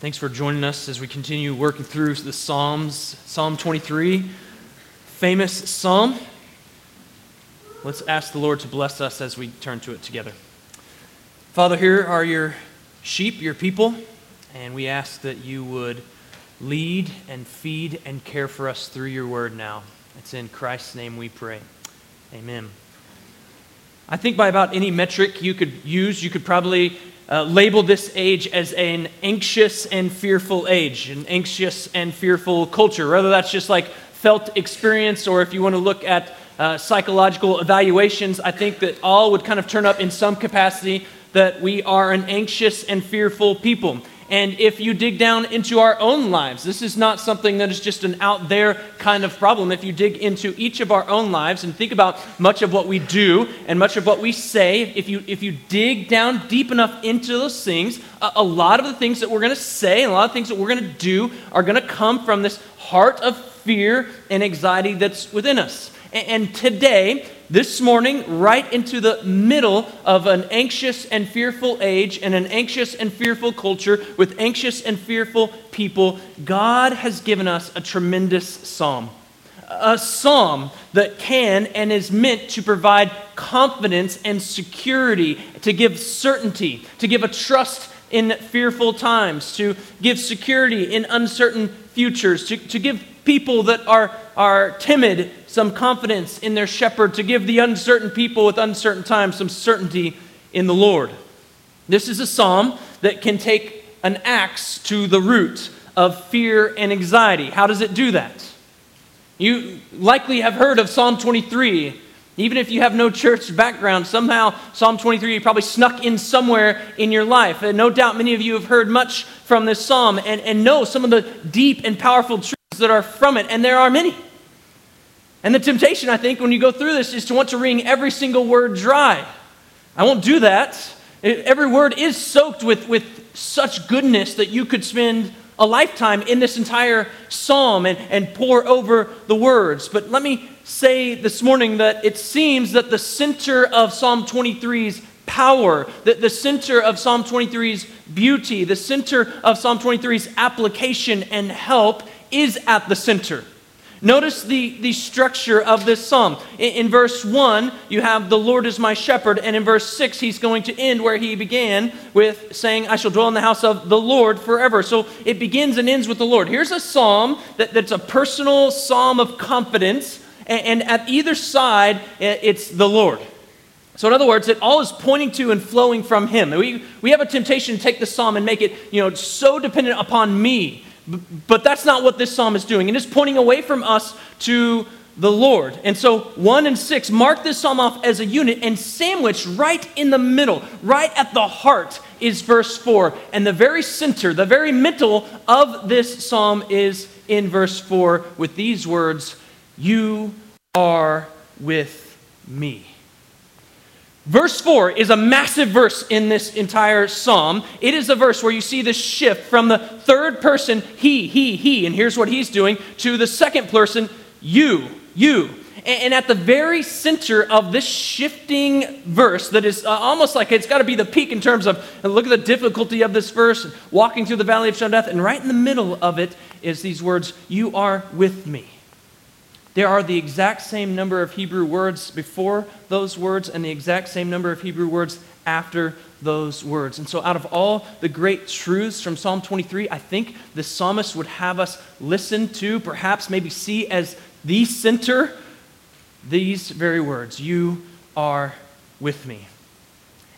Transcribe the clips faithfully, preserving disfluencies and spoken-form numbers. Thanks for joining us as we continue working through the Psalms. Psalm twenty-three, famous psalm. Let's ask the Lord to bless us as we turn to it together. Father, here are your sheep, your people, and we ask that you would lead and feed and care for us through your word now. It's in Christ's name we pray. Amen. I think by about any metric you could use, you could probably Uh, label this age as an anxious and fearful age, an anxious and fearful culture, whether that's just like felt experience or if you want to look at uh, psychological evaluations. I think that all would kind of turn up in some capacity that we are an anxious and fearful people. And if you dig down into our own lives, this is not something that is just an out there kind of problem. If you dig into each of our own lives and think about much of what we do and much of what we say, if you if you dig down deep enough into those things, a, a lot of the things that we're going to say and a lot of things that we're going to do are going to come from this heart of fear and anxiety that's within us. And, and today, this morning, right into the middle of an anxious and fearful age and an anxious and fearful culture with anxious and fearful people, God has given us a tremendous psalm. A psalm that can and is meant to provide confidence and security, to give certainty, to give a trust in fearful times, to give security in uncertain futures, to, to give people that are, are timid some confidence in their shepherd, to give the uncertain people with uncertain times some certainty in the Lord. This is a psalm that can take an axe to the root of fear and anxiety. How does it do that? You likely have heard of Psalm twenty-three. Even if you have no church background, somehow Psalm twenty-three probably snuck in somewhere in your life. And no doubt many of you have heard much from this psalm and, and know some of the deep and powerful truths that are from it, and there are many. And the temptation, I think, when you go through this is to want to wring every single word dry. I won't do that. Every word is soaked with, with such goodness that you could spend a lifetime in this entire psalm and, and pour over the words. But let me say this morning that it seems that the center of Psalm twenty-three's power, that the center of Psalm twenty-three's beauty, the center of Psalm twenty-three's application and help is at the center. Notice the, the structure of this psalm. In, in verse one, you have the Lord is my shepherd, and in verse six, he's going to end where he began with saying, I shall dwell in the house of the Lord forever. So it begins and ends with the Lord. Here's a psalm that, that's a personal psalm of confidence, and, and at either side, it's the Lord. So in other words, it all is pointing to and flowing from him. We, we have a temptation to take the psalm and make it, you know, so dependent upon me. But that's not what this psalm is doing. It is pointing away from us to the Lord. And so one and six mark this psalm off as a unit, and sandwiched right in the middle, right at the heart is verse four. And the very center, the very middle of this psalm is in verse four with these words, you are with me. Verse four is a massive verse in this entire psalm. It is a verse where you see this shift from the third person, he, he, he, and here's what he's doing, to the second person, you, you. And at the very center of this shifting verse that is almost like it's got to be the peak in terms of, and look at the difficulty of this verse, walking through the valley of shadow of death, and right in the middle of it is these words, you are with me. There are the exact same number of Hebrew words before those words and the exact same number of Hebrew words after those words. And so out of all the great truths from Psalm twenty-three, I think the psalmist would have us listen to, perhaps maybe see as the center, these very words, "You are with me."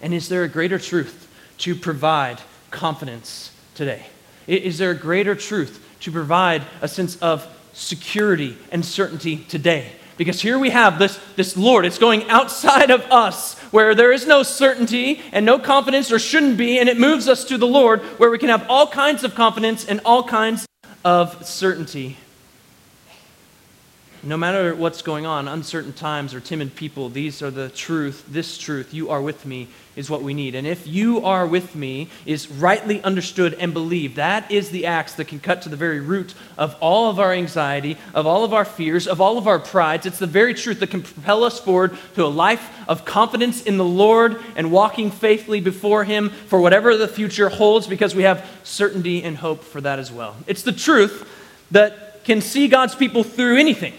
And is there a greater truth to provide confidence today? Is there a greater truth to provide a sense of security and certainty today? Because here we have this, this Lord. It's going outside of us where there is no certainty and no confidence, or shouldn't be, and it moves us to the Lord where we can have all kinds of confidence and all kinds of certainty. No matter what's going on, uncertain times or timid people, these are the truth, this truth, "You are with me," is what we need. And if "you are with me" is rightly understood and believed, that is the axe that can cut to the very root of all of our anxiety, of all of our fears, of all of our prides. It's the very truth that can propel us forward to a life of confidence in the Lord and walking faithfully before Him for whatever the future holds, because we have certainty and hope for that as well. It's the truth that can see God's people through anything.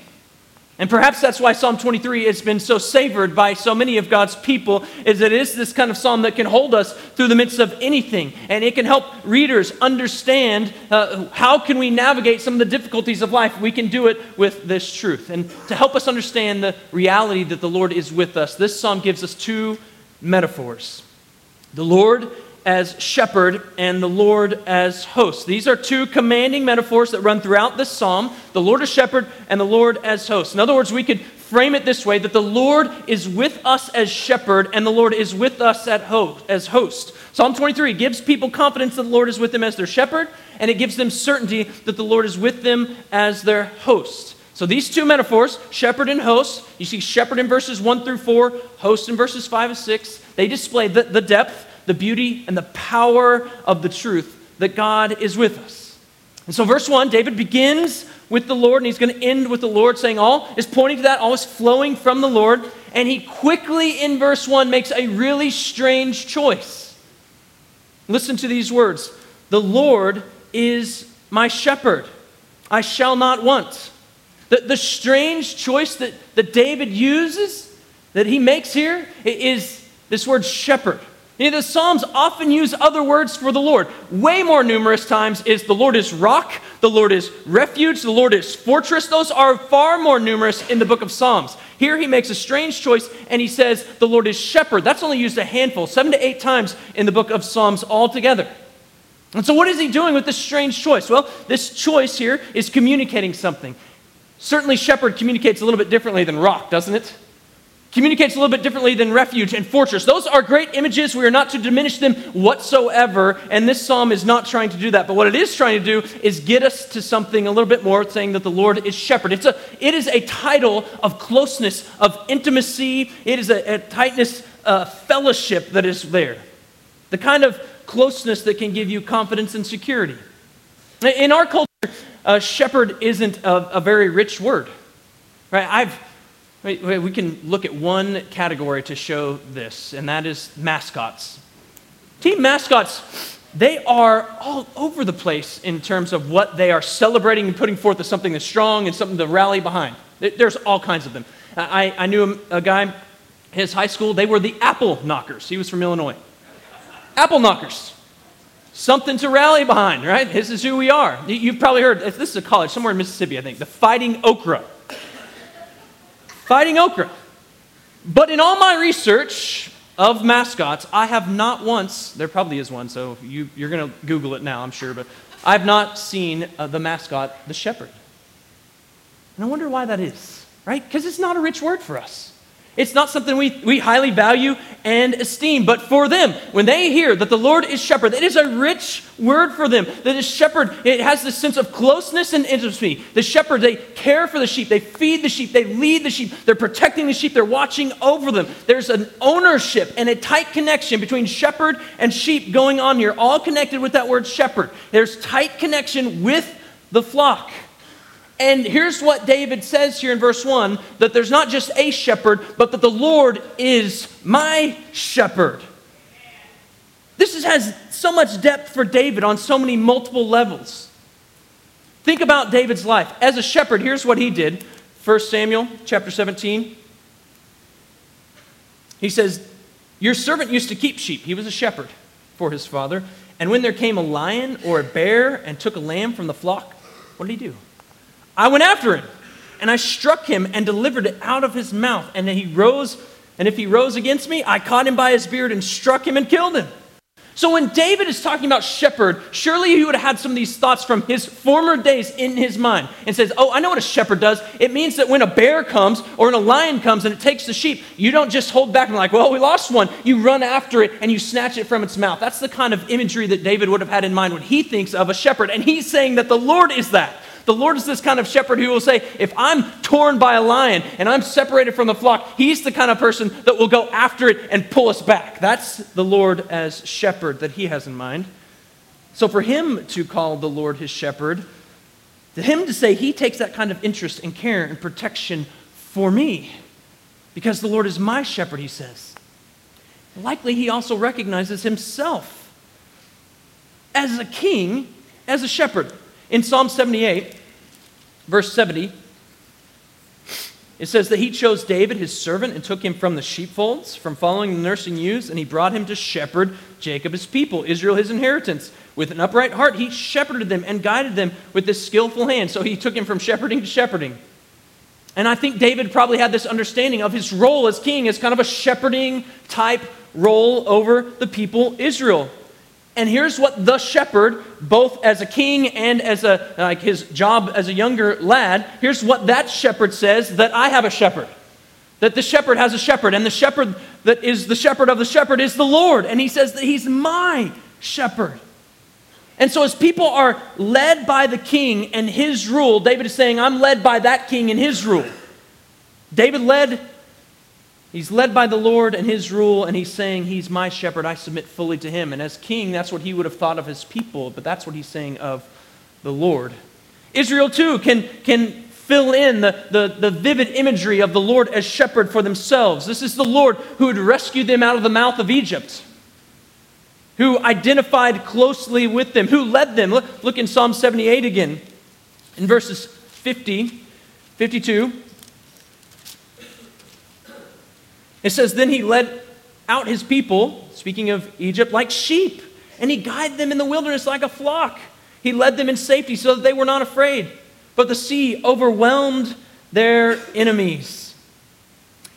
And perhaps that's why Psalm twenty-three has been so savored by so many of God's people, is that it is this kind of psalm that can hold us through the midst of anything. And it can help readers understand uh, how can we navigate some of the difficulties of life. We can do it with this truth. And to help us understand the reality that the Lord is with us, this psalm gives us two metaphors: the Lord as shepherd and the Lord as host. These are two commanding metaphors that run throughout this psalm: the Lord as shepherd and the Lord as host. In other words, we could frame it this way, that the Lord is with us as shepherd and the Lord is with us at host, as host. Psalm twenty-three gives people confidence that the Lord is with them as their shepherd, and it gives them certainty that the Lord is with them as their host. So these two metaphors, shepherd and host, you see shepherd in verses one through four, host in verses five and six, they display the, the depth, the beauty, and the power of the truth that God is with us. And so verse one, David begins with the Lord, and he's going to end with the Lord, saying all is pointing to that, all is flowing from the Lord. And he quickly, in verse one, makes a really strange choice. Listen to these words: "The Lord is my shepherd, I shall not want." The, the strange choice that, that David uses, that he makes here, is this word shepherd. You know, the Psalms often use other words for the Lord. Way more numerous times is "the Lord is rock," "the Lord is refuge," "the Lord is fortress." Those are far more numerous in the book of Psalms. Here he makes a strange choice and he says "the Lord is shepherd." That's only used a handful, seven to eight times in the book of Psalms altogether. And so what is he doing with this strange choice? Well, this choice here is communicating something. Certainly shepherd communicates a little bit differently than rock, doesn't it? Communicates a little bit differently than refuge and fortress. Those are great images. We are not to diminish them whatsoever, and this psalm is not trying to do that. But what it is trying to do is get us to something a little bit more, saying that the Lord is shepherd. It's a, it is a title of closeness, of intimacy. It is a, a tightness, uh, fellowship that is there. The kind of closeness that can give you confidence and security. In our culture, uh, shepherd isn't a, a very rich word, right? I've We can look at one category to show this, and that is mascots. Team mascots, they are all over the place in terms of what they are celebrating and putting forth as something that's strong and something to rally behind. There's all kinds of them. I, I knew a guy, his high school, they were the Apple Knockers. He was from Illinois. Apple Knockers. Something to rally behind, right? This is who we are. You've probably heard, this is a college somewhere in Mississippi, I think, the Fighting Okra. Fighting Okra. But in all my research of mascots, I have not once, there probably is one, so you, you're going to Google it now, I'm sure, but I've not seen uh, the mascot, the shepherd. And I wonder why that is, right? Because it's not a rich word for us. It's not something we, we highly value and esteem. But for them, when they hear that the Lord is shepherd, it is a rich word for them. That is shepherd, it has this sense of closeness and intimacy. The shepherd, they care for the sheep. They feed the sheep. They lead the sheep. They're protecting the sheep. They're watching over them. There's an ownership and a tight connection between shepherd and sheep going on here, all connected with that word shepherd. There's tight connection with the flock. And here's what David says here in verse one, that there's not just a shepherd, but that the Lord is my shepherd. This is, has so much depth for David on so many multiple levels. Think about David's life. As a shepherd, here's what he did. First Samuel chapter seventeen. He says, "Your servant used to keep sheep." He was a shepherd for his father. "And when there came a lion or a bear and took a lamb from the flock," what did he do? "I went after him and I struck him and delivered it out of his mouth. And then he rose, and if he rose against me, I caught him by his beard and struck him and killed him. So when David is talking about shepherd, surely he would have had some of these thoughts from his former days in his mind and says, oh, I know what a shepherd does. It means that when a bear comes or when a lion comes and it takes the sheep, you don't just hold back and like, well, we lost one. You run after it and you snatch it from its mouth. That's the kind of imagery that David would have had in mind when he thinks of a shepherd. And he's saying that the Lord is that. The Lord is this kind of shepherd who will say, if I'm torn by a lion and I'm separated from the flock, he's the kind of person that will go after it and pull us back. That's the Lord as shepherd that he has in mind. So for him to call the Lord his shepherd, to him to say he takes that kind of interest and care and protection for me, because the Lord is my shepherd, he says. Likely he also recognizes himself as a king, as a shepherd. In Psalm seventy-eight, verse seventy, it says that he chose David, his servant, and took him from the sheepfolds, from following the nursing ewes, and he brought him to shepherd Jacob, his people, Israel, his inheritance. With an upright heart, he shepherded them and guided them with his skillful hand. So he took him from shepherding to shepherding. And I think David probably had this understanding of his role as king as kind of a shepherding type role over the people Israel. And here's what the shepherd, both as a king and as a like his job as a younger lad, here's what that shepherd says, that I have a shepherd, that the shepherd has a shepherd, and the shepherd that is the shepherd of the shepherd is the Lord. And he says that he's my shepherd. And so as people are led by the king and his rule, David is saying, I'm led by that king and his rule. David led He's led by the Lord and his rule, and he's saying, he's my shepherd. I submit fully to him. And as king, that's what he would have thought of his people, but that's what he's saying of the Lord. Israel, too, can, can fill in the, the, the vivid imagery of the Lord as shepherd for themselves. This is the Lord who had rescued them out of the mouth of Egypt, who identified closely with them, who led them. Look, look in Psalm seventy-eight again, in verses fifty, fifty-two. It says, then he led out his people, speaking of Egypt, like sheep, and he guided them in the wilderness like a flock. He led them in safety so that they were not afraid, but the sea overwhelmed their enemies.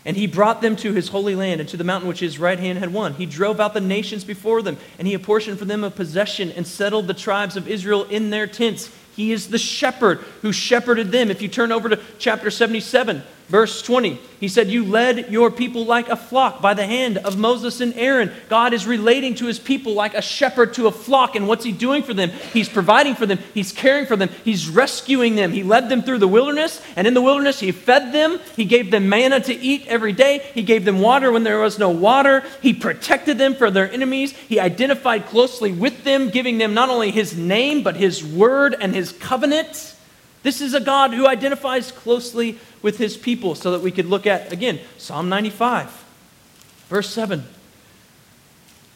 And he brought them to his holy land and to the mountain which his right hand had won. He drove out the nations before them, and he apportioned for them a possession and settled the tribes of Israel in their tents. He is the shepherd who shepherded them. If you turn over to chapter seventy-seven, verse twenty, he said, you led your people like a flock by the hand of Moses and Aaron. God is relating to his people like a shepherd to a flock. And what's he doing for them? He's providing for them. He's caring for them. He's rescuing them. He led them through the wilderness. And in the wilderness, he fed them. He gave them manna to eat every day. He gave them water when there was no water. He protected them from their enemies. He identified closely with them, giving them not only his name, but his word and his covenant. This is a God who identifies closely with his people, so that we could look at, again, Psalm ninety-five, verse seven.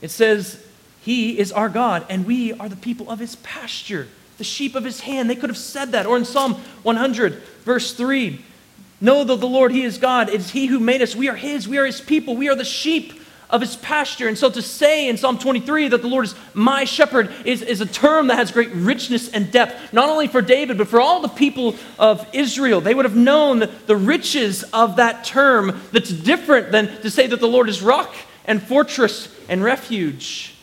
It says, he is our God, and we are the people of his pasture, the sheep of his hand. They could have said that. Or in Psalm one hundred, verse three, know that the Lord, he is God. It is he who made us. We are his. We are his people. We are the sheep of his pasture. And so to say in Psalm twenty-three that the Lord is my shepherd is, is a term that has great richness and depth, not only for David, but for all the people of Israel. They would have known the riches of that term that's different than to say that the Lord is rock and fortress and refuge.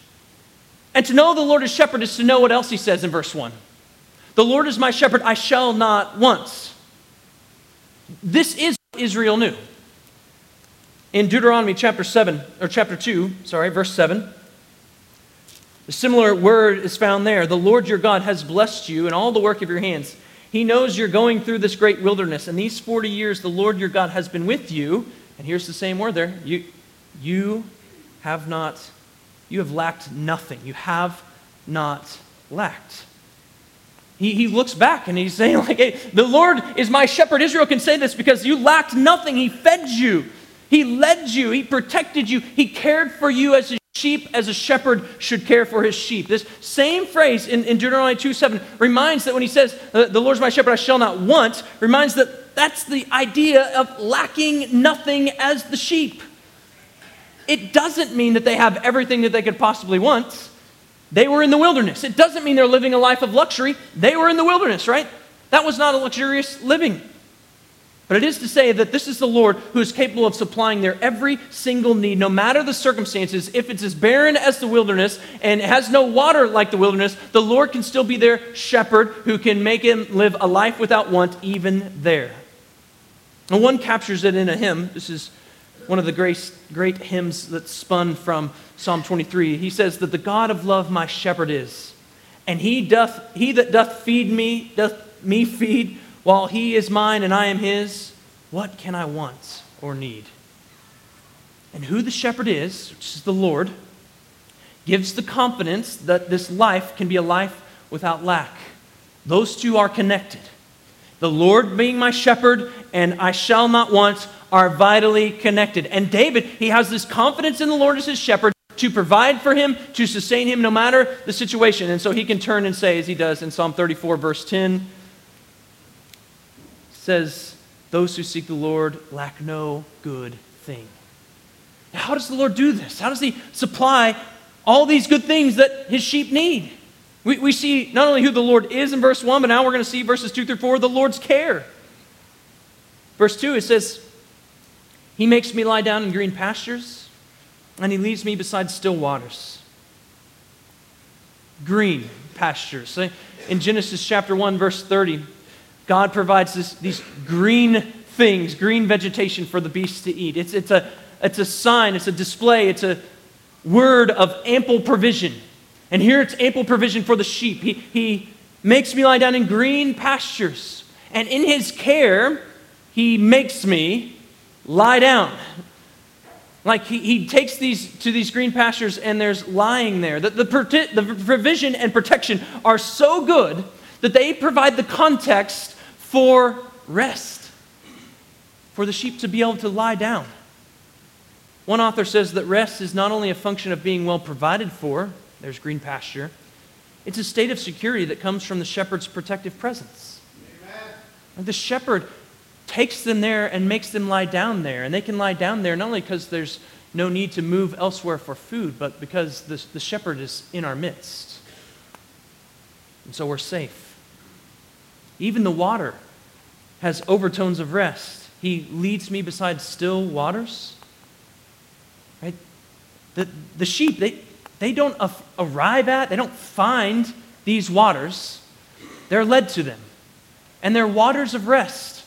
And to know the Lord is shepherd is to know what else he says in verse one. The Lord is my shepherd, I shall not want. This is what Israel knew. In Deuteronomy chapter seven, or chapter two, sorry, verse seven, a similar word is found there. The Lord your God has blessed you in all the work of your hands. He knows you're going through this great wilderness. And these forty years, the Lord your God has been with you. And here's the same word there. You, you have not, you have lacked nothing. You have not lacked. He, he looks back and he's saying, like, hey, the Lord is my shepherd. Israel can say this because you lacked nothing. He fed you. He led you, he protected you, he cared for you as a sheep, as a shepherd should care for his sheep. This same phrase in, in Deuteronomy two seven reminds that when he says, the Lord is my shepherd, I shall not want, reminds that that's the idea of lacking nothing as the sheep. It doesn't mean that they have everything that they could possibly want. They were in the wilderness. It doesn't mean they're living a life of luxury. They were in the wilderness, right? That was not a luxurious living. But it is to say that this is the Lord who is capable of supplying their every single need, no matter the circumstances. If it's as barren as the wilderness and has no water like the wilderness, the Lord can still be their shepherd who can make him live a life without want even there. And one captures it in a hymn. This is one of the great, great hymns that spun from Psalm twenty-three. He says that the God of love my shepherd is, and he doth he that doth feed me, doth me feed, while he is mine and I am his, what can I want or need? And who the shepherd is, which is the Lord, gives the confidence that this life can be a life without lack. Those two are connected. The Lord being my shepherd and I shall not want are vitally connected. And David, he has this confidence in the Lord as his shepherd to provide for him, to sustain him no matter the situation. And so he can turn and say, as he does in Psalm thirty-four, verse ten, says, those who seek the Lord lack no good thing. Now, how does the Lord do this? How does he supply all these good things that his sheep need? We, we see not only who the Lord is in verse one, but now we're going to see verses two through four, the Lord's care. Verse two, it says, he makes me lie down in green pastures, and he leads me beside still waters. Green pastures. In Genesis chapter one, verse thirty, God provides this, these green things, green vegetation for the beasts to eat. It's, it's, a, it's a sign, it's a display, it's a word of ample provision. And here it's ample provision for the sheep. He, he makes me lie down in green pastures. And in his care, he makes me lie down. Like he, he takes these to these green pastures and there's lying there. The, the, the provision and protection are so good that they provide the context for rest, for the sheep to be able to lie down. One author says that rest is not only a function of being well provided for, there's green pasture, it's a state of security that comes from the shepherd's protective presence. Amen. The shepherd takes them there and makes them lie down there, and they can lie down there not only because there's no need to move elsewhere for food, but because the, the shepherd is in our midst. And so we're safe. Even the water has overtones of rest. He leads me beside still waters. Right? The, the sheep, they, they don't arrive at, they don't find these waters. They're led to them. And they're waters of rest.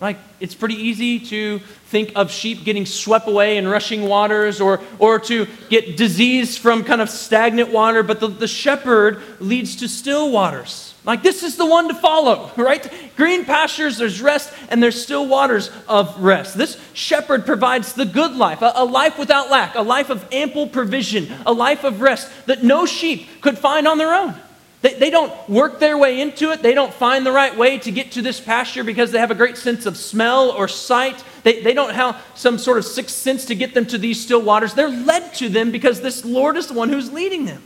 Like, it's pretty easy to think of sheep getting swept away in rushing waters or or to get disease from kind of stagnant water, but the, the shepherd leads to still waters. Like, this is the one to follow, right? Green pastures, there's rest, and there's still waters of rest. This shepherd provides the good life, a, a life without lack, a life of ample provision, a life of rest that no sheep could find on their own. They, they don't work their way into it. They don't find the right way to get to this pasture because they have a great sense of smell or sight. They, they don't have some sort of sixth sense to get them to these still waters. They're led to them because this Lord is the one who's leading them.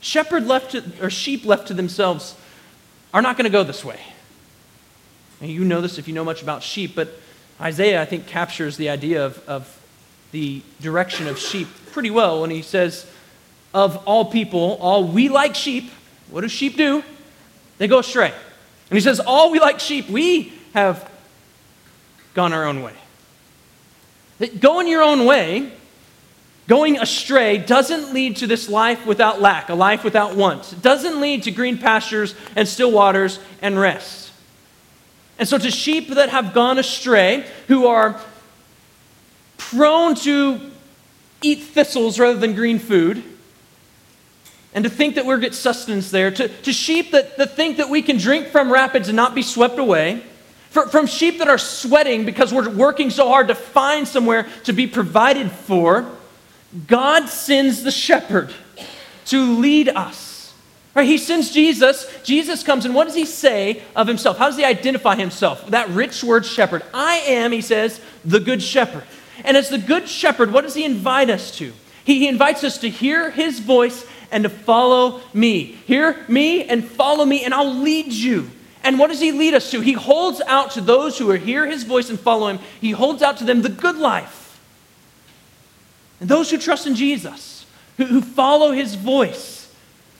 Shepherd left to, or sheep left to themselves are not going to go this way. And you know this if you know much about sheep, but Isaiah, I think, captures the idea of, of the direction of sheep pretty well when he says, of all people, all we like sheep, what do sheep do? They go astray. And he says, all we like sheep, we have gone our own way. That going your own way, going astray, doesn't lead to this life without lack, a life without want. It doesn't lead to green pastures and still waters and rest. And so to sheep that have gone astray, who are prone to eat thistles rather than green food, and to think that we'll get sustenance there, to, to sheep that, that think that we can drink from rapids and not be swept away, for, from sheep that are sweating because we're working so hard to find somewhere to be provided for, God sends the shepherd to lead us. Right? He sends Jesus. Jesus comes, and what does he say of himself? How does he identify himself? That rich word shepherd. I am, he says, the good shepherd. And as the good shepherd, what does he invite us to? He, he invites us to hear his voice and to follow me. Hear me and follow me, and I'll lead you. And what does he lead us to? He holds out to those who hear his voice and follow him, he holds out to them the good life. And those who trust in Jesus, who, who follow his voice,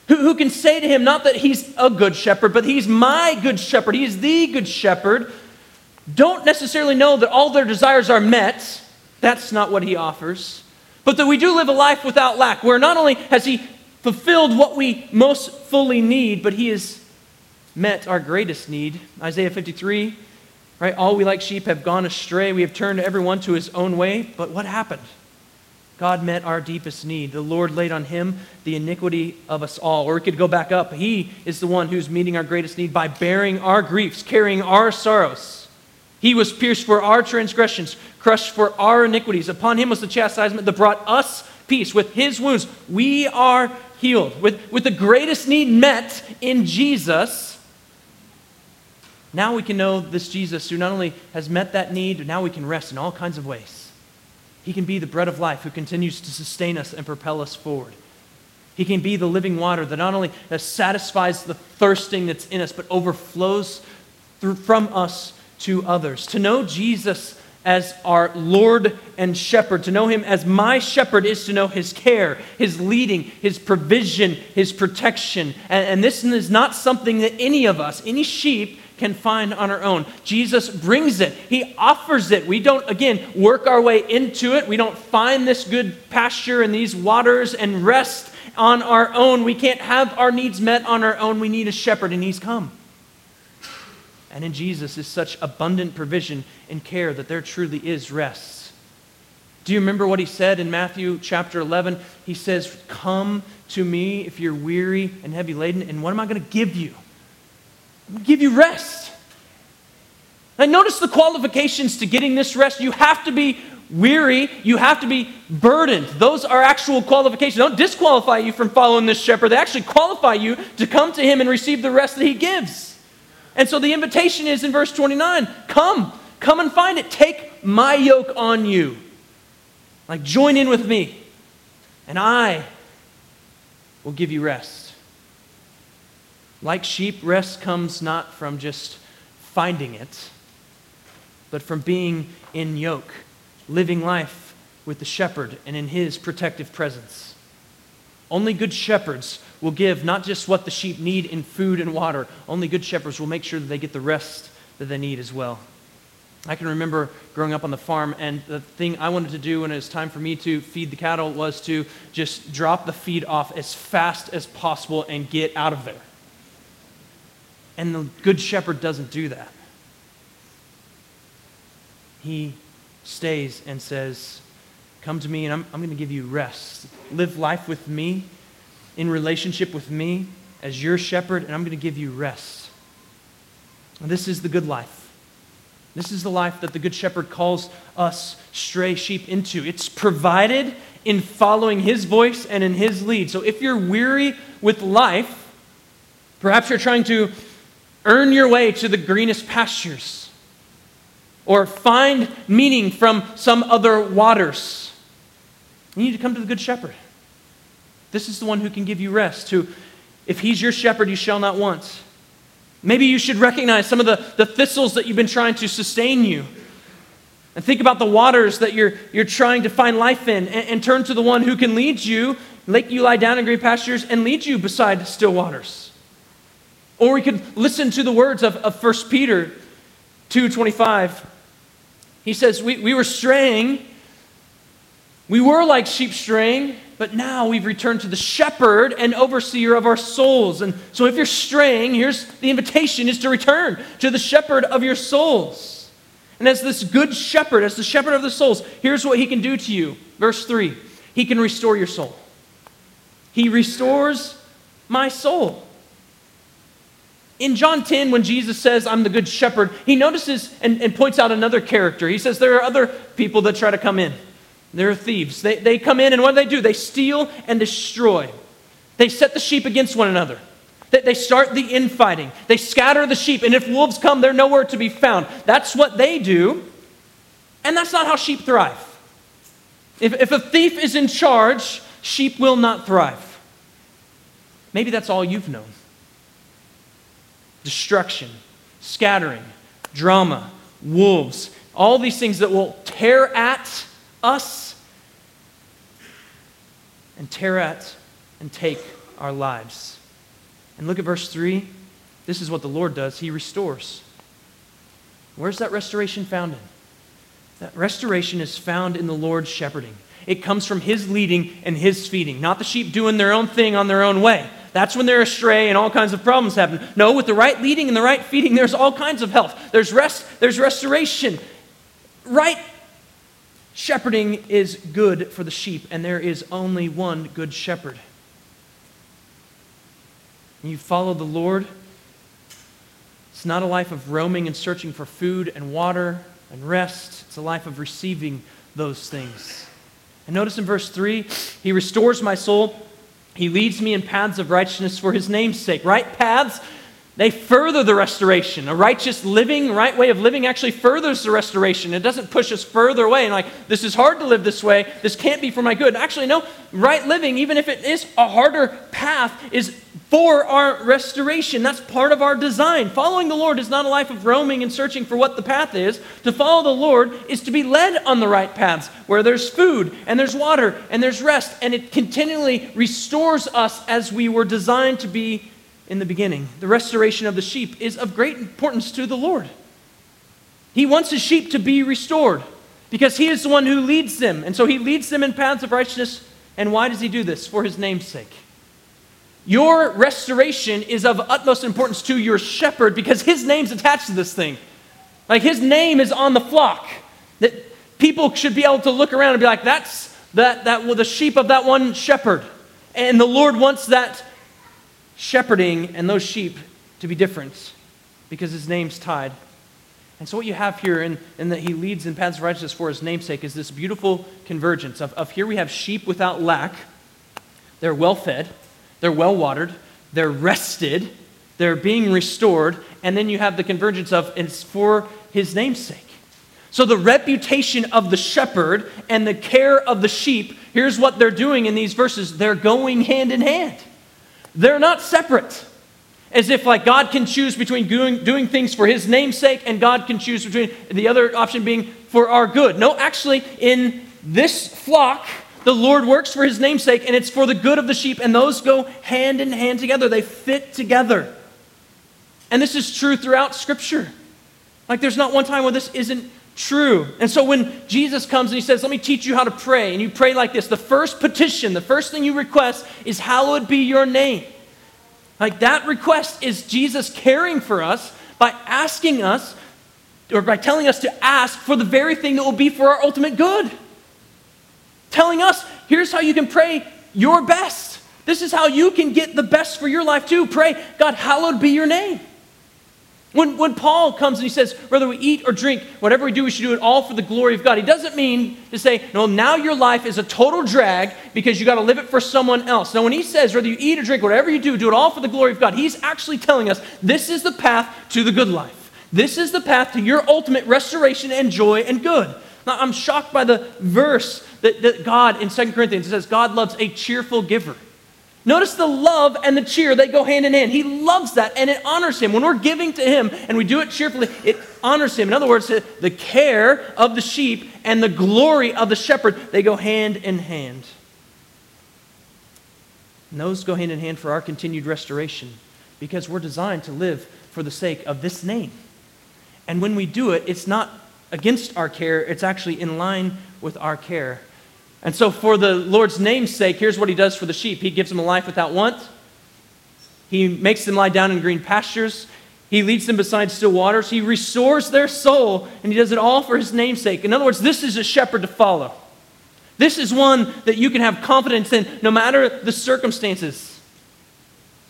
who, who can say to him, not that he's a good shepherd, but he's my good shepherd, he is the good shepherd, don't necessarily know that all their desires are met. That's not what he offers. But that we do live a life without lack, where not only has he fulfilled what we most fully need, but he has met our greatest need. Isaiah fifty-three, right? All we like sheep have gone astray. We have turned everyone to his own way. But what happened? God met our deepest need. The Lord laid on him the iniquity of us all. Or we could go back up. He is the one who's meeting our greatest need by bearing our griefs, carrying our sorrows. He was pierced for our transgressions, crushed for our iniquities. Upon him was the chastisement that brought us peace. With his wounds, we are healed. With, with the greatest need met in Jesus, now we can know this Jesus who not only has met that need, but now we can rest in all kinds of ways. He can be the bread of life who continues to sustain us and propel us forward. He can be the living water that not only satisfies the thirsting that's in us, but overflows through, from us to others. To know Jesus as our Lord and Shepherd, to know him as my Shepherd, is to know his care, his leading, his provision, his protection. And, and this is not something that any of us, any sheep, can find on our own. Jesus brings it. He offers it. We don't, again, work our way into it. We don't find this good pasture and these waters and rest on our own. We can't have our needs met on our own. We need a shepherd, and he's come. And in Jesus is such abundant provision and care that there truly is rest. Do you remember what he said in Matthew chapter eleven? He says, "Come to me if you're weary and heavy laden, and what am I going to give you? Give you rest." Now notice the qualifications to getting this rest. You have to be weary. You have to be burdened. Those are actual qualifications. Don't disqualify you from following this shepherd. They actually qualify you to come to him and receive the rest that he gives. And so the invitation is in verse twenty-nine. Come, come and find it. Take my yoke on you. Like, join in with me, and I will give you rest. Like sheep, rest comes not from just finding it, but from being in yoke, living life with the shepherd and in his protective presence. Only good shepherds will give not just what the sheep need in food and water. Only good shepherds will make sure that they get the rest that they need as well. I can remember growing up on the farm, and the thing I wanted to do when it was time for me to feed the cattle was to just drop the feed off as fast as possible and get out of there. And the good shepherd doesn't do that. He stays and says, come to me and I'm, I'm going to give you rest. Live life with me, in relationship with me as your shepherd, and I'm going to give you rest. And this is the good life. This is the life that the good shepherd calls us stray sheep into. It's provided in following his voice and in his lead. So if you're weary with life, perhaps you're trying to earn your way to the greenest pastures, or find meaning from some other waters, you need to come to the good shepherd. This is the one who can give you rest, who, if he's your shepherd, you shall not want. Maybe you should recognize some of the, the thistles that you've been trying to sustain you, and think about the waters that you're, you're trying to find life in, and, and turn to the one who can lead you, make you lie down in green pastures, and lead you beside still waters. Or we could listen to the words of, of First Peter two twenty-five. He says, we, we were straying. We were like sheep straying, but now we've returned to the shepherd and overseer of our souls. And so if you're straying, here's the invitation, is to return to the shepherd of your souls. And as this good shepherd, as the shepherd of the souls, here's what he can do to you. Verse three, he can restore your soul. He restores my soul. In John ten, when Jesus says, I'm the good shepherd, he notices and, and points out another character. He says there are other people that try to come in. They're thieves. They, they come in, and what do they do? They steal and destroy. They set the sheep against one another. They, they start the infighting. They scatter the sheep, and if wolves come, they're nowhere to be found. That's what they do, and that's not how sheep thrive. If, if a thief is in charge, sheep will not thrive. Maybe that's all you've known. Destruction, scattering, drama, wolves, all these things that will tear at us and tear at and take our lives. And look at verse three. This is what the Lord does. He restores. Where's that restoration found in? That restoration is found in the Lord's shepherding. It comes from His leading and His feeding, not the sheep doing their own thing on their own way. That's when they're astray and all kinds of problems happen. No, with the right leading and the right feeding, there's all kinds of health. There's rest, there's restoration. Right shepherding is good for the sheep, and there is only one good shepherd. You follow the Lord. It's not a life of roaming and searching for food and water and rest. It's a life of receiving those things. And notice in verse three, He restores my soul. He leads me in paths of righteousness for His name's sake. Right paths, they further the restoration. A righteous living, right way of living actually furthers the restoration. It doesn't push us further away and like, this is hard to live this way. This can't be for my good. Actually, no, right living, even if it is a harder path, is for our restoration. That's part of our design. Following the Lord is not a life of roaming and searching for what the path is. To follow the Lord is to be led on the right paths where there's food and there's water and there's rest, and it continually restores us as we were designed to be in the beginning. The restoration of the sheep is of great importance to the Lord. He wants His sheep to be restored because He is the one who leads them, and so He leads them in paths of righteousness. And why does He do this? For His name's sake. Your restoration is of utmost importance to your shepherd because His name's attached to this thing. Like, His name is on the flock. That people should be able to look around and be like, that's that that well, the sheep of that one shepherd. And the Lord wants that shepherding and those sheep to be different because His name's tied. And so what you have here in, in that He leads in paths of righteousness for His namesake is this beautiful convergence of, of here we have sheep without lack. They're well fed. They're well-watered, they're rested, they're being restored, and then you have the convergence of, it's for His name's sake. So the reputation of the shepherd and the care of the sheep, here's what they're doing in these verses. They're going hand in hand. They're not separate. As if like God can choose between doing, doing things for His name's sake and God can choose between the other option being for our good. No, actually in this flock, the Lord works for His namesake, and it's for the good of the sheep, and those go hand in hand together. They fit together. And this is true throughout Scripture. Like, there's not one time where this isn't true. And so when Jesus comes and He says, let me teach you how to pray, and you pray like this, the first petition, the first thing you request is hallowed be your name. Like, that request is Jesus caring for us by asking us, or by telling us to ask for the very thing that will be for our ultimate good. Telling us, here's how you can pray your best. This is how you can get the best for your life too. Pray, God, hallowed be your name. When, when Paul comes and he says, whether we eat or drink, whatever we do, we should do it all for the glory of God. He doesn't mean to say, no, now your life is a total drag because you got to live it for someone else. Now, when he says, whether you eat or drink, whatever you do, do it all for the glory of God, he's actually telling us this is the path to the good life. This is the path to your ultimate restoration and joy and good. Now, I'm shocked by the verse that, that God, in Second Corinthians, it says, God loves a cheerful giver. Notice the love and the cheer, they go hand in hand. He loves that, and it honors Him. When we're giving to Him and we do it cheerfully, it honors Him. In other words, the care of the sheep and the glory of the shepherd, they go hand in hand. And those go hand in hand for our continued restoration because we're designed to live for the sake of this name. And when we do it, it's not against our care, it's actually in line with our care. And so for the Lord's name's sake, here's what He does for the sheep. He gives them a life without want. He makes them lie down in green pastures. He leads them beside still waters. He restores their soul, and He does it all for His name's sake. In other words, this is a shepherd to follow. This is one that you can have confidence in no matter the circumstances,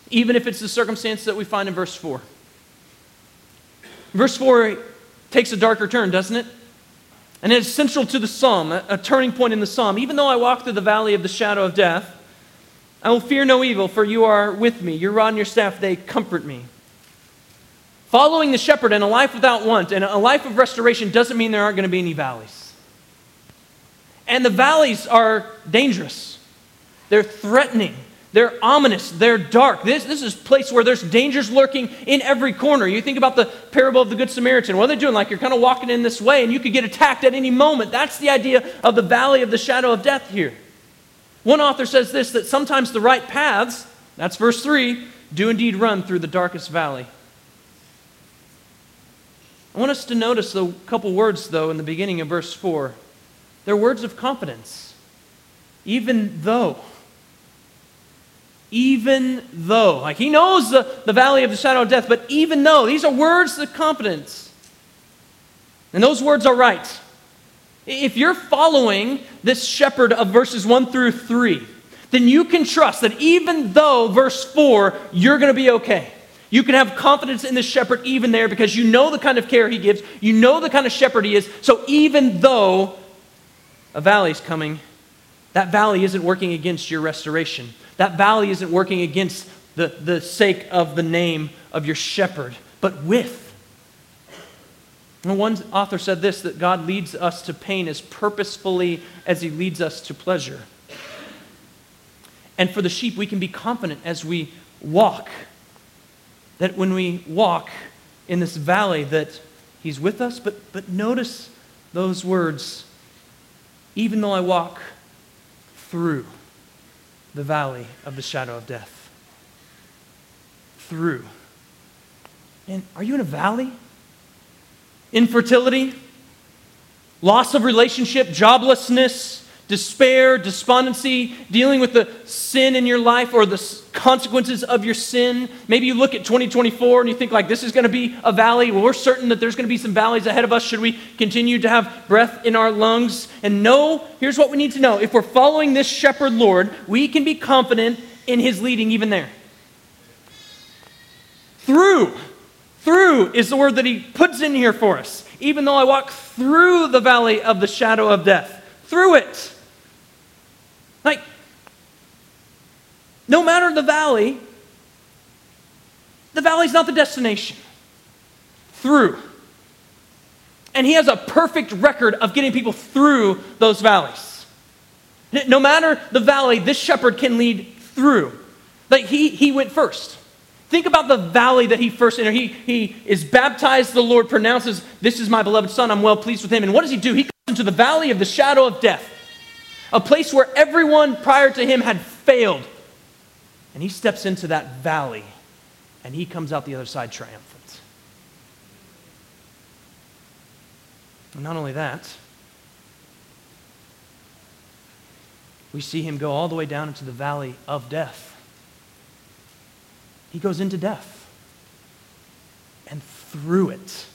even if it's the circumstance that we find in verse four. Verse four takes a darker turn, doesn't it? And it's central to the psalm, a, a turning point in the psalm. Even though I walk through the valley of the shadow of death, I will fear no evil, for you are with me. Your rod and your staff, they comfort me. Following the shepherd and a life without want and a life of restoration doesn't mean there aren't going to be any valleys. And the valleys are dangerous. They're threatening. They're ominous. They're dark. This, this is a place where there's dangers lurking in every corner. You think about the parable of the Good Samaritan. What are they doing? Like, you're kind of walking in this way and you could get attacked at any moment. That's the idea of the valley of the shadow of death here. One author says this, that sometimes the right paths, that's verse three, do indeed run through the darkest valley. I want us to notice a couple words, though, in the beginning of verse four. They're words of confidence. Even though. Even though. Like, he knows the, the valley of the shadow of death, but even though. These are words of confidence. And those words are right. If you're following this shepherd of verses one through three, then you can trust that even though, verse four, you're going to be okay. You can have confidence in this shepherd even there because you know the kind of care he gives. You know the kind of shepherd he is. So even though a valley's coming, that valley isn't working against your restoration. That valley isn't working against the, the sake of the name of your shepherd, but with. And one author said this, that God leads us to pain as purposefully as he leads us to pleasure. And for the sheep, we can be confident as we walk, that when we walk in this valley, that he's with us. But, but notice those words, even though I walk through the valley of the shadow of death. Through. And are you in a valley? Infertility, loss of relationship, joblessness, despair, despondency, dealing with the sin in your life or the consequences of your sin. Maybe you look at twenty twenty-four and you think like this is going to be a valley. Well, we're certain that there's going to be some valleys ahead of us should we continue to have breath in our lungs. And no, here's what we need to know. If we're following this shepherd Lord, we can be confident in his leading even there. Through. Through is the word that he puts in here for us. Even though I walk through the valley of the shadow of death. Through it. Like, no matter the valley, the valley's not the destination. Through. And he has a perfect record of getting people through those valleys. No matter the valley, this shepherd can lead through. Like, he, he went first. Think about the valley that he first entered. He, he is baptized, the Lord pronounces, this is my beloved son, I'm well pleased with him. And what does he do? He comes into the valley of the shadow of death, a place where everyone prior to him had failed. And he steps into that valley, and he comes out the other side triumphant. And not only that, we see him go all the way down into the valley of death. He goes into death. And through it.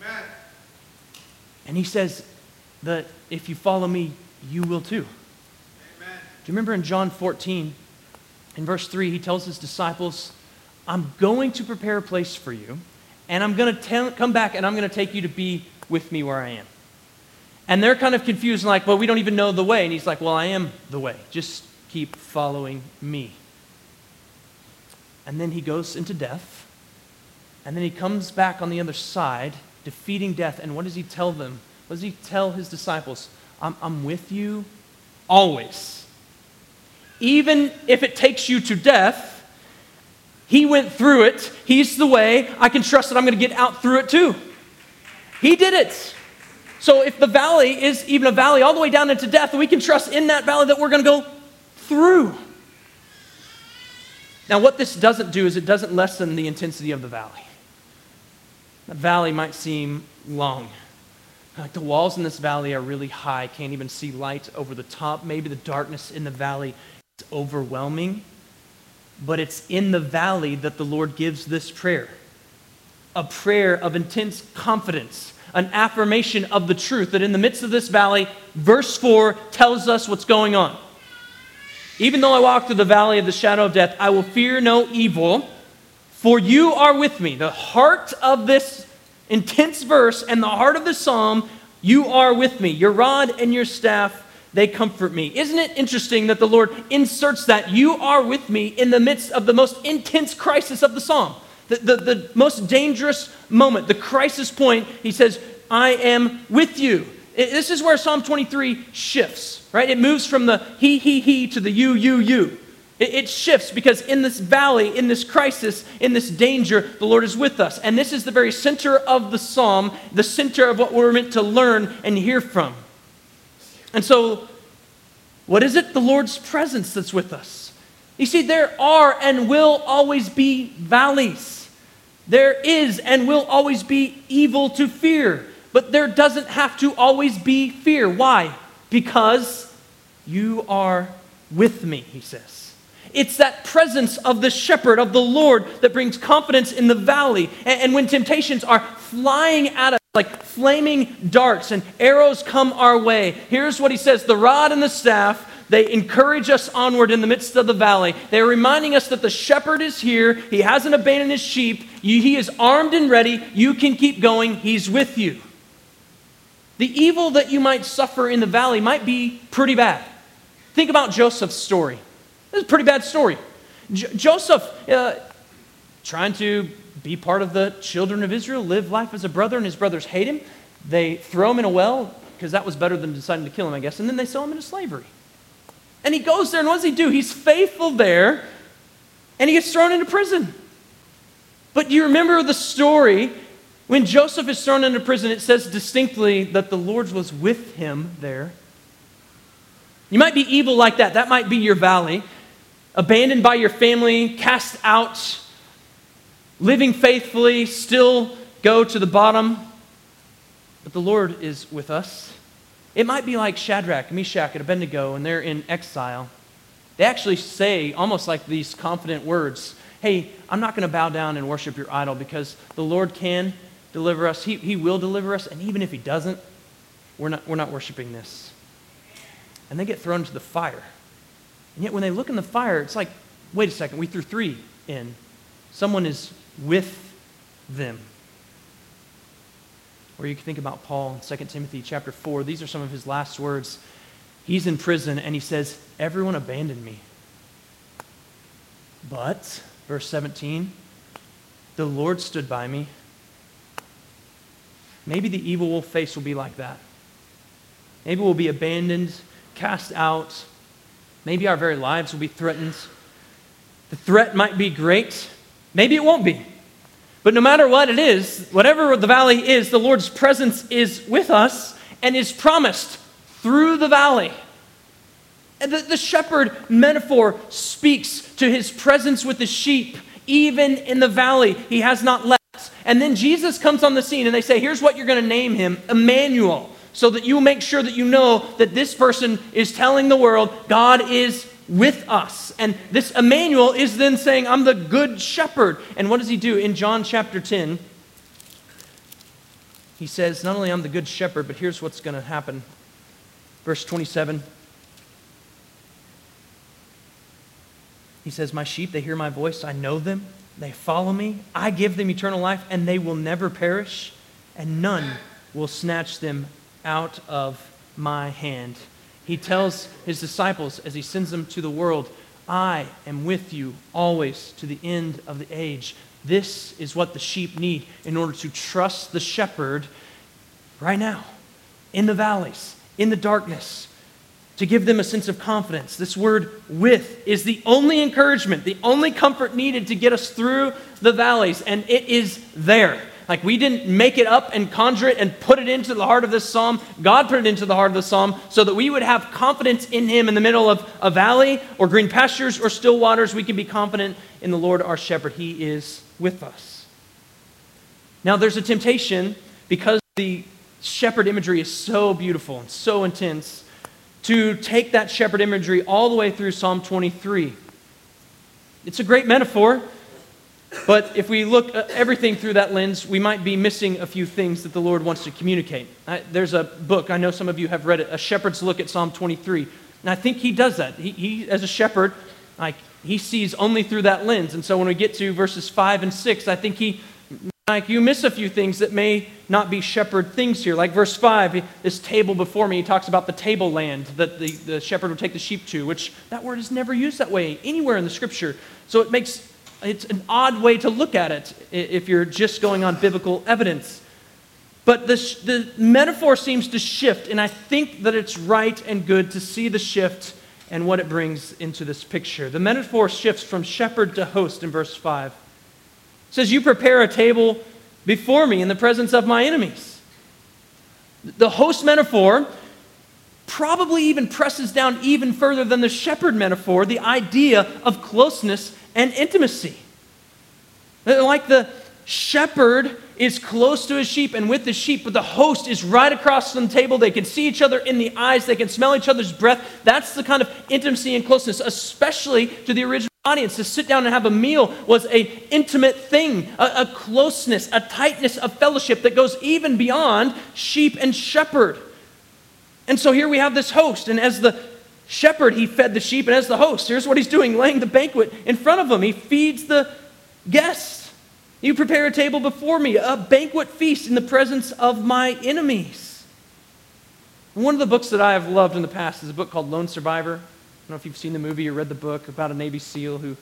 Amen. And he says that if you follow me, you will too. Amen. Do you remember in John fourteen, in verse three, he tells his disciples, I'm going to prepare a place for you, and I'm going to come back and I'm going to take you to be with me where I am. And they're kind of confused and like, well, we don't even know the way. And he's like, well, I am the way. Just keep following me. And then he goes into death. And then he comes back on the other side, defeating death. And what does he tell them? What does he tell his disciples? I'm, I'm with you always. Even if it takes you to death, he went through it. He's the way. I can trust that I'm going to get out through it too. He did it. So if the valley is even a valley all the way down into death, we can trust in that valley that we're going to go through. Now, what this doesn't do is it doesn't lessen the intensity of the valley. The valley might seem long. Like the walls in this valley are really high. Can't even see light over the top. Maybe the darkness in the valley is overwhelming. But it's in the valley that the Lord gives this prayer. A prayer of intense confidence. An affirmation of the truth that in the midst of this valley, verse four tells us what's going on. Even though I walk through the valley of the shadow of death, I will fear no evil, for you are with me. The heart of this intense verse and the heart of this psalm, you are with me. Your rod and your staff, they comfort me. Isn't it interesting that the Lord inserts that you are with me in the midst of the most intense crisis of the psalm, the, the, the most dangerous moment, the crisis point? He says, I am with you. This is where Psalm twenty-three shifts, right? It moves from the he, he, he to the you, you, you. It, it shifts because in this valley, in this crisis, in this danger, the Lord is with us. And this is the very center of the psalm, the center of what we're meant to learn and hear from. And so, what is it? The Lord's presence that's with us. You see, there are and will always be valleys. There is and will always be evil to fear, but there doesn't have to always be fear. Why? Because you are with me, he says. It's that presence of the shepherd, of the Lord, that brings confidence in the valley. And, and when temptations are flying at us like flaming darts and arrows come our way, here's what he says: the rod and the staff, they encourage us onward in the midst of the valley. They're reminding us that the shepherd is here. He hasn't abandoned his sheep. He is armed and ready. You can keep going. He's with you. The evil that you might suffer in the valley might be pretty bad. Think about Joseph's story. This is a pretty bad story. Jo- Joseph, uh, trying to be part of the children of Israel, live life as a brother, and his brothers hate him. They throw him in a well, because that was better than deciding to kill him, I guess, and then they sell him into slavery. And he goes there, and what does he do? He's faithful there, and he gets thrown into prison. But do you remember the story? When Joseph is thrown into prison, it says distinctly that the Lord was with him there. You might be evil like that. That might be your valley. Abandoned by your family, cast out, living faithfully, still go to the bottom. But the Lord is with us. It might be like Shadrach, Meshach, and Abednego, and they're in exile. They actually say almost like these confident words, hey, I'm not going to bow down and worship your idol because the Lord can deliver us. He, he will deliver us, and even if he doesn't, we're not, we're not worshiping this. And they get thrown into the fire. And yet when they look in the fire, it's like, wait a second, we threw three in. Someone is with them. Or you can think about Paul in Second Timothy chapter four. These are some of his last words. He's in prison and he says, everyone abandoned me. But, verse seventeen, the Lord stood by me. Maybe the evil we'll face will be like that. Maybe we'll be abandoned, cast out. Maybe our very lives will be threatened. The threat might be great. Maybe it won't be. But no matter what it is, whatever the valley is, the Lord's presence is with us and is promised through the valley. And the, the shepherd metaphor speaks to his presence with the sheep. Even in the valley, he has not left. And then Jesus comes on the scene and they say, here's what you're going to name him, Emmanuel, so that you make sure that you know that this person is telling the world God is with us. And this Emmanuel is then saying, I'm the good shepherd. And what does he do? In John chapter ten, he says, not only I'm the good shepherd, but here's what's going to happen. Verse twenty-seven, he says, my sheep, they hear my voice. I know them. They follow me. I give them eternal life, and they will never perish, and none will snatch them out of my hand. He tells his disciples as he sends them to the world, I am with you always to the end of the age. This is what the sheep need in order to trust the shepherd right now, in the valleys, in the darkness, to give them a sense of confidence. This word with is the only encouragement, the only comfort needed to get us through the valleys, and it is there. Like, we didn't make it up and conjure it and put it into the heart of this psalm. God put it into the heart of the psalm so that we would have confidence in him in the middle of a valley or green pastures or still waters. We can be confident in the Lord our shepherd. He is with us. Now, there's a temptation, because the shepherd imagery is so beautiful and so intense, to take that shepherd imagery all the way through Psalm twenty-three. It's a great metaphor. But if we look at everything through that lens, we might be missing a few things that the Lord wants to communicate. I, there's a book, I know some of you have read it, A Shepherd's Look at Psalm twenty-three. And I think he does that. He, he as a shepherd, like, he sees only through that lens. And so when we get to verses five and six, I think he, like, you miss a few things that may not be shepherd things here. Like verse five, this table before me, he talks about the tableland that the, the shepherd would take the sheep to, which that word is never used that way anywhere in the scripture. So it makes... it's an odd way to look at it if you're just going on biblical evidence. But the, sh- the metaphor seems to shift, and I think that it's right and good to see the shift and what it brings into this picture. The metaphor shifts from shepherd to host in verse five. It says, you prepare a table before me in the presence of my enemies. The host metaphor probably even presses down even further than the shepherd metaphor the idea of closeness and intimacy. Like the shepherd is close to his sheep and with the sheep, but the host is right across from the table. They can see each other in the eyes. They can smell each other's breath. That's the kind of intimacy and closeness, especially to the original audience. To sit down and have a meal was an intimate thing, a, a closeness, a tightness of fellowship that goes even beyond sheep and shepherd. And so here we have this host, and as the shepherd, he fed the sheep, and as the host, here's what he's doing, laying the banquet in front of him. He feeds the guests. You prepare a table before me, a banquet feast in the presence of my enemies. One of the books that I have loved in the past is a book called Lone Survivor. I don't know if you've seen the movie or read the book about a Navy SEAL who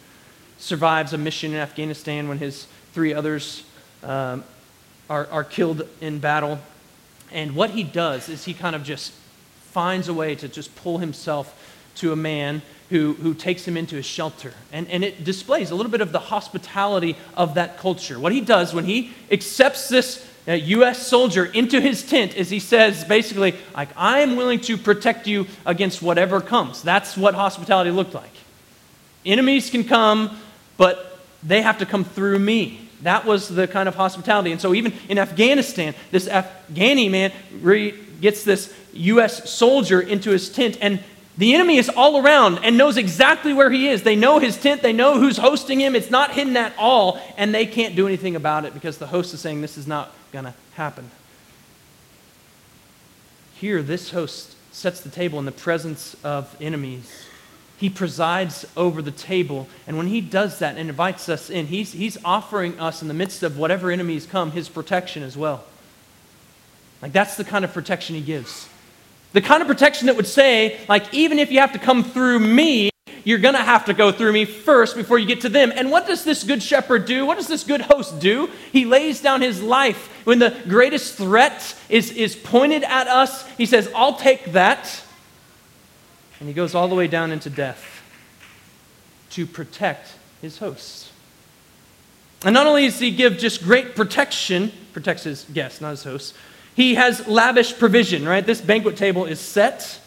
survives a mission in Afghanistan when his three others um, are, are killed in battle. And what he does is he kind of just finds a way to just pull himself to a man Who, who takes him into his shelter. And, and it displays a little bit of the hospitality of that culture. What he does when he accepts this uh, U S soldier into his tent is he says, basically, like, I am willing to protect you against whatever comes. That's what hospitality looked like. Enemies can come, but they have to come through me. That was the kind of hospitality. And so even in Afghanistan, this Afghani man re- gets this U S soldier into his tent, and the enemy is all around and knows exactly where he is. They know his tent. They know who's hosting him. It's not hidden at all, and they can't do anything about it because the host is saying this is not going to happen. Here, this host sets the table in the presence of enemies. He presides over the table, and when he does that and invites us in, he's, he's offering us in the midst of whatever enemies come his protection as well. Like, that's the kind of protection he gives. The kind of protection that would say, like, even if you have to come through me, you're going to have to go through me first before you get to them. And what does this good shepherd do? What does this good host do? He lays down his life. When the greatest threat is, is pointed at us, he says, I'll take that. And he goes all the way down into death to protect his host. And not only does he give just great protection, protects his guests, not his host, he has lavish provision, right? This banquet table is set,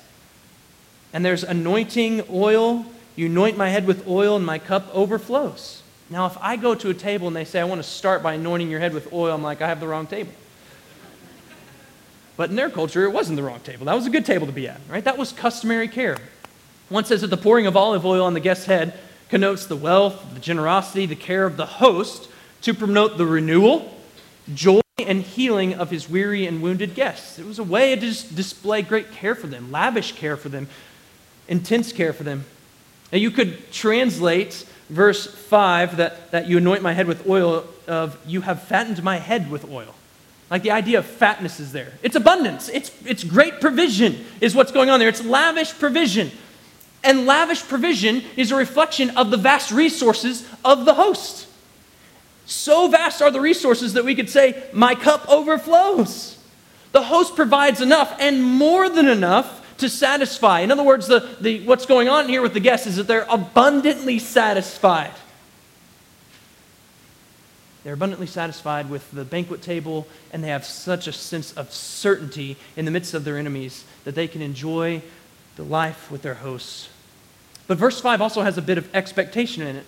and there's anointing oil. You anoint my head with oil, and my cup overflows. Now, if I go to a table and they say, I want to start by anointing your head with oil, I'm like, I have the wrong table. But in their culture, it wasn't the wrong table. That was a good table to be at, right? That was customary care. One says that the pouring of olive oil on the guest's head connotes the wealth, the generosity, the care of the host to promote the renewal, joy, and healing of his weary and wounded guests. It was a way to just display great care for them, lavish care for them, intense care for them. And you could translate verse five that, that you anoint my head with oil of you have fattened my head with oil. Like the idea of fatness is there. It's abundance. It's, it's great provision is what's going on there. It's lavish provision. And lavish provision is a reflection of the vast resources of the host. So vast are the resources that we could say, my cup overflows. The host provides enough and more than enough to satisfy. In other words, the, the what's going on here with the guests is that they're abundantly satisfied. They're abundantly satisfied with the banquet table, and they have such a sense of certainty in the midst of their enemies that they can enjoy the life with their hosts. But verse five also has a bit of expectation in it.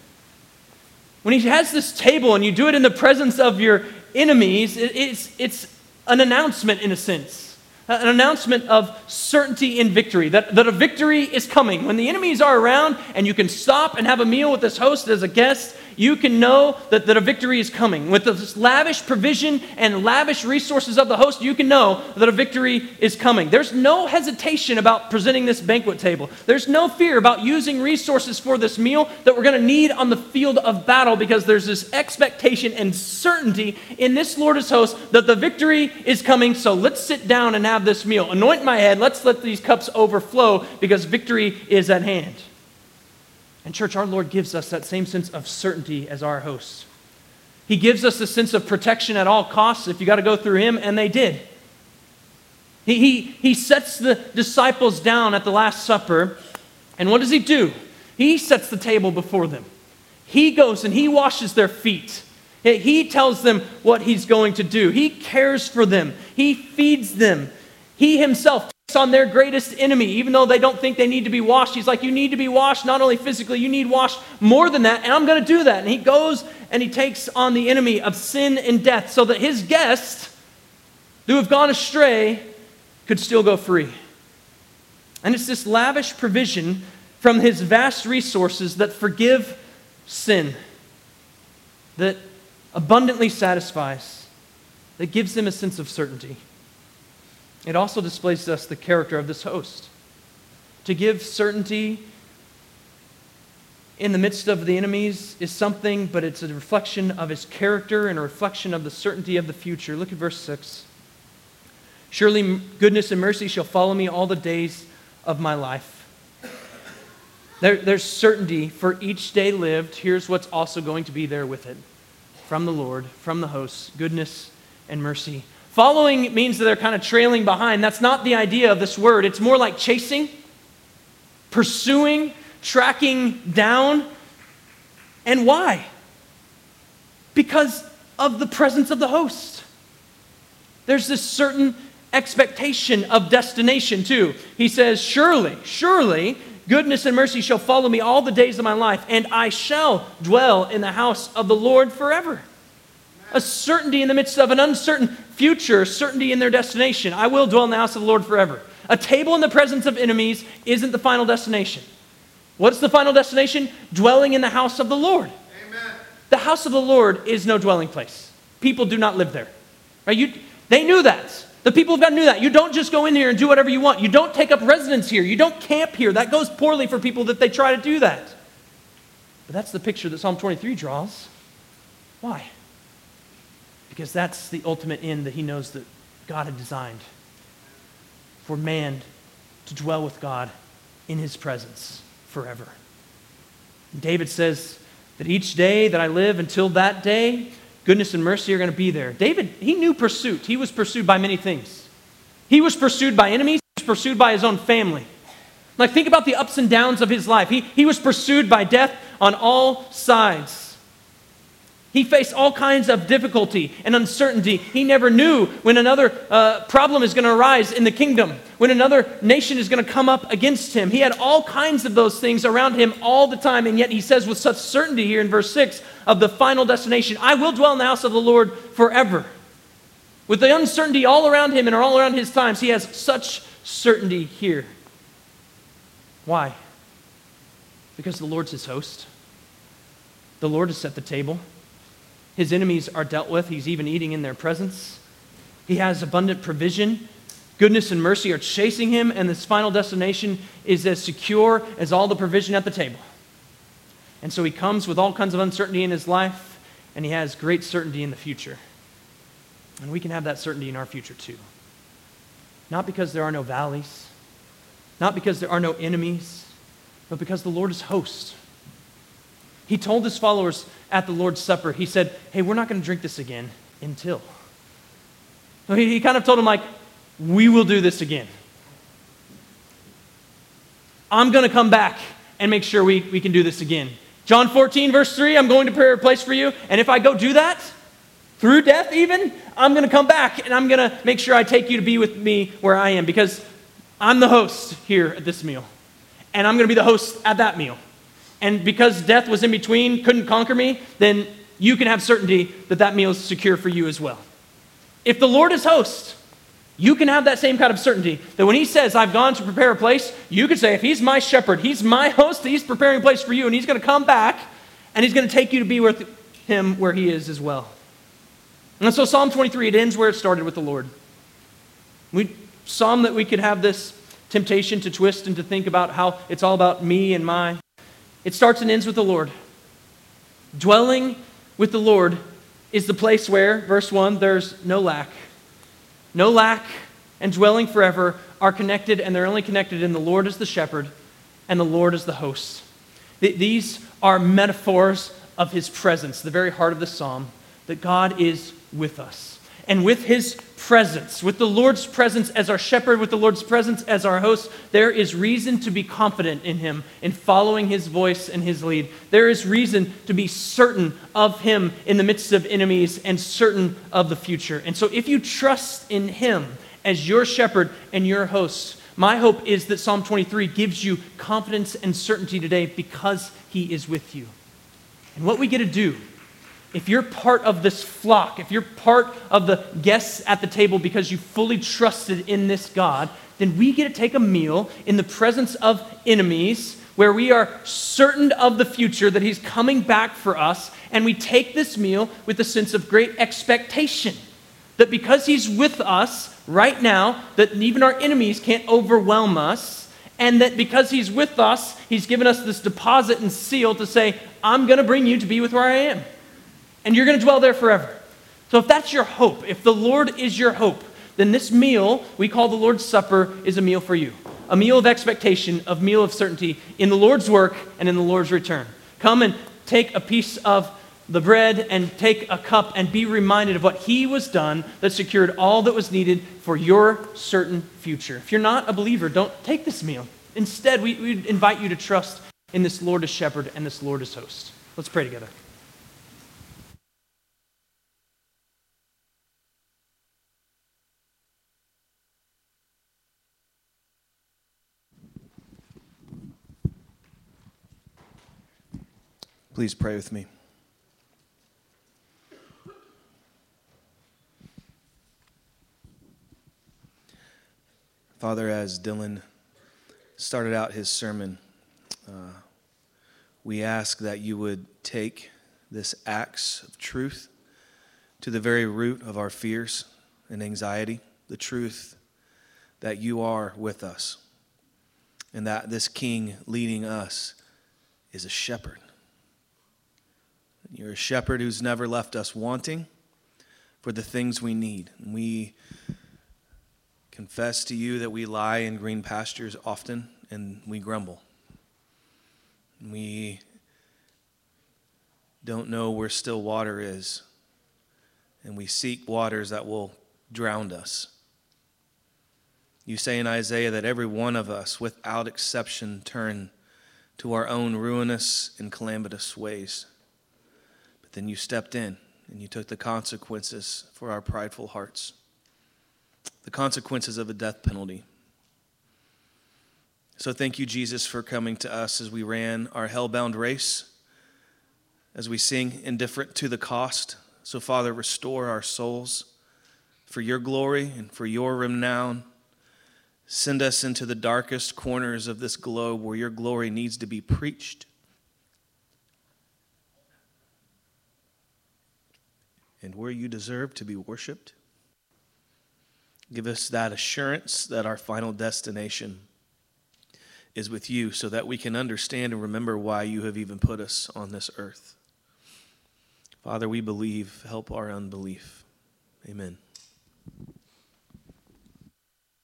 When he has this table and you do it in the presence of your enemies, it's, it's an announcement in a sense, an announcement of certainty in victory, that, that a victory is coming. When the enemies are around and you can stop and have a meal with this host as a guest, you can know that, that a victory is coming. With this lavish provision and lavish resources of the host, you can know that a victory is coming. There's no hesitation about presenting this banquet table. There's no fear about using resources for this meal that we're going to need on the field of battle because there's this expectation and certainty in this Lord as host that the victory is coming, so let's sit down and have this meal. Anoint my head, let's let these cups overflow because victory is at hand. And church, our Lord gives us that same sense of certainty as our host. He gives us the sense of protection at all costs if you got to go through him, and they did. He, he, he sets the disciples down at the Last Supper, and what does he do? He sets the table before them. He goes and he washes their feet. He tells them what he's going to do. He cares for them. He feeds them. He himself on their greatest enemy, even though they don't think they need to be washed. He's like, you need to be washed, not only physically, you need washed more than that, and I'm going to do that. And he goes and he takes on the enemy of sin and death so that his guests who have gone astray could still go free. And it's this lavish provision from his vast resources that forgive sin, that abundantly satisfies, that gives them a sense of certainty. It also displays to us the character of this host. To give certainty in the midst of the enemies is something, but it's a reflection of his character and a reflection of the certainty of the future. Look at verse six. Surely goodness and mercy shall follow me all the days of my life. There, there's certainty for each day lived. Here's what's also going to be there with it. From the Lord, from the host, goodness and mercy. Following means that they're kind of trailing behind. That's not the idea of this word. It's more like chasing, pursuing, tracking down. And why? Because of the presence of the host. There's this certain expectation of destination too. He says, surely, surely, goodness and mercy shall follow me all the days of my life, and I shall dwell in the house of the Lord forever. A certainty in the midst of an uncertain future, certainty in their destination. I will dwell in the house of the Lord forever. A table in the presence of enemies isn't the final destination. What's the final destination? Dwelling in the house of the Lord. Amen. The house of the Lord is no dwelling place. People do not live there. Right? You, they knew that. The people of God knew that. You don't just go in here and do whatever you want. You don't take up residence here. You don't camp here. That goes poorly for people that they try to do that. But that's the picture that Psalm twenty-three draws. Why? Because that's the ultimate end that he knows that God had designed, for man to dwell with God in his presence forever. And David says that each day that I live until that day, goodness and mercy are going to be there. David, he knew pursuit. He was pursued by many things. He was pursued by enemies. He was pursued by his own family. Like, think about the ups and downs of his life. He, he was pursued by death on all sides. He faced all kinds of difficulty and uncertainty. He never knew when another uh, problem is going to arise in the kingdom, when another nation is going to come up against him. He had all kinds of those things around him all the time, and yet he says with such certainty here in verse six of the final destination, I will dwell in the house of the Lord forever. With the uncertainty all around him and all around his times, he has such certainty here. Why? Because the Lord's his host. The Lord has set the table. His enemies are dealt with. He's even eating in their presence. He has abundant provision. Goodness and mercy are chasing him, and this final destination is as secure as all the provision at the table. And so he comes with all kinds of uncertainty in his life, and he has great certainty in the future. And we can have that certainty in our future too. Not because there are no valleys, not because there are no enemies, but because the Lord is host. He told his followers at the Lord's Supper, he said, hey, we're not going to drink this again until. So he, he kind of told them, like, we will do this again. I'm going to come back and make sure we, we can do this again. John fourteen, verse three, I'm going to prepare a place for you. And if I go do that, through death even, I'm going to come back and I'm going to make sure I take you to be with me where I am, because I'm the host here at this meal. And I'm going to be the host at that meal. And because death was in between, couldn't conquer me, then you can have certainty that that meal is secure for you as well. If the Lord is host, you can have that same kind of certainty that when he says, I've gone to prepare a place, you can say, if he's my shepherd, he's my host, he's preparing a place for you, and he's going to come back, and he's going to take you to be with him where he is as well. And so Psalm twenty-three, it ends where it started with the Lord. We Psalm that we could have this temptation to twist and to think about how it's all about me and my. It starts and ends with the Lord. Dwelling with the Lord is the place where, verse one, there's no lack. No lack and dwelling forever are connected, and they're only connected in the Lord as the shepherd and the Lord as the host. Th- these are metaphors of his presence, the very heart of the psalm, that God is with us. And with his presence, with the Lord's presence as our shepherd, with the Lord's presence as our host, there is reason to be confident in him, in following his voice and his lead. There is reason to be certain of him in the midst of enemies and certain of the future. And so if you trust in him as your shepherd and your host. My hope is that Psalm twenty-three gives you confidence and certainty today because he is with you. And what we get to do, if you're part of this flock, if you're part of the guests at the table because you fully trusted in this God, then we get to take a meal in the presence of enemies where we are certain of the future that he's coming back for us, and we take this meal with a sense of great expectation that because he's with us right now, that even our enemies can't overwhelm us, and that because he's with us, he's given us this deposit and seal to say, I'm going to bring you to be with where I am, and you're going to dwell there forever. So if that's your hope, if the Lord is your hope, then this meal we call the Lord's Supper is a meal for you. A meal of expectation, a meal of certainty in the Lord's work and in the Lord's return. Come and take a piece of the bread and take a cup and be reminded of what he was done that secured all that was needed for your certain future. If you're not a believer, don't take this meal. Instead, we, we invite you to trust in this Lord as shepherd and this Lord as host. Let's pray together. Please pray with me. Father, as Dylan started out his sermon, uh, we ask that you would take this axe of truth to the very root of our fears and anxiety, the truth that you are with us, and that this King leading us is a shepherd. You're a shepherd who's never left us wanting for the things we need. And we confess to you that we lie in green pastures often, and we grumble. We don't know where still water is, and we seek waters that will drown us. You say in Isaiah that every one of us, without exception, turn to our own ruinous and calamitous ways. Then you stepped in and you took the consequences for our prideful hearts, the consequences of a death penalty. So thank you, Jesus, for coming to us as we ran our hell-bound race, as we sing indifferent to the cost. So, Father, restore our souls for your glory and for your renown. Send us into the darkest corners of this globe where your glory needs to be preached. And where you deserve to be worshipped. Give us that assurance that our final destination is with you so that we can understand and remember why you have even put us on this earth. Father, we believe. Help our unbelief. Amen.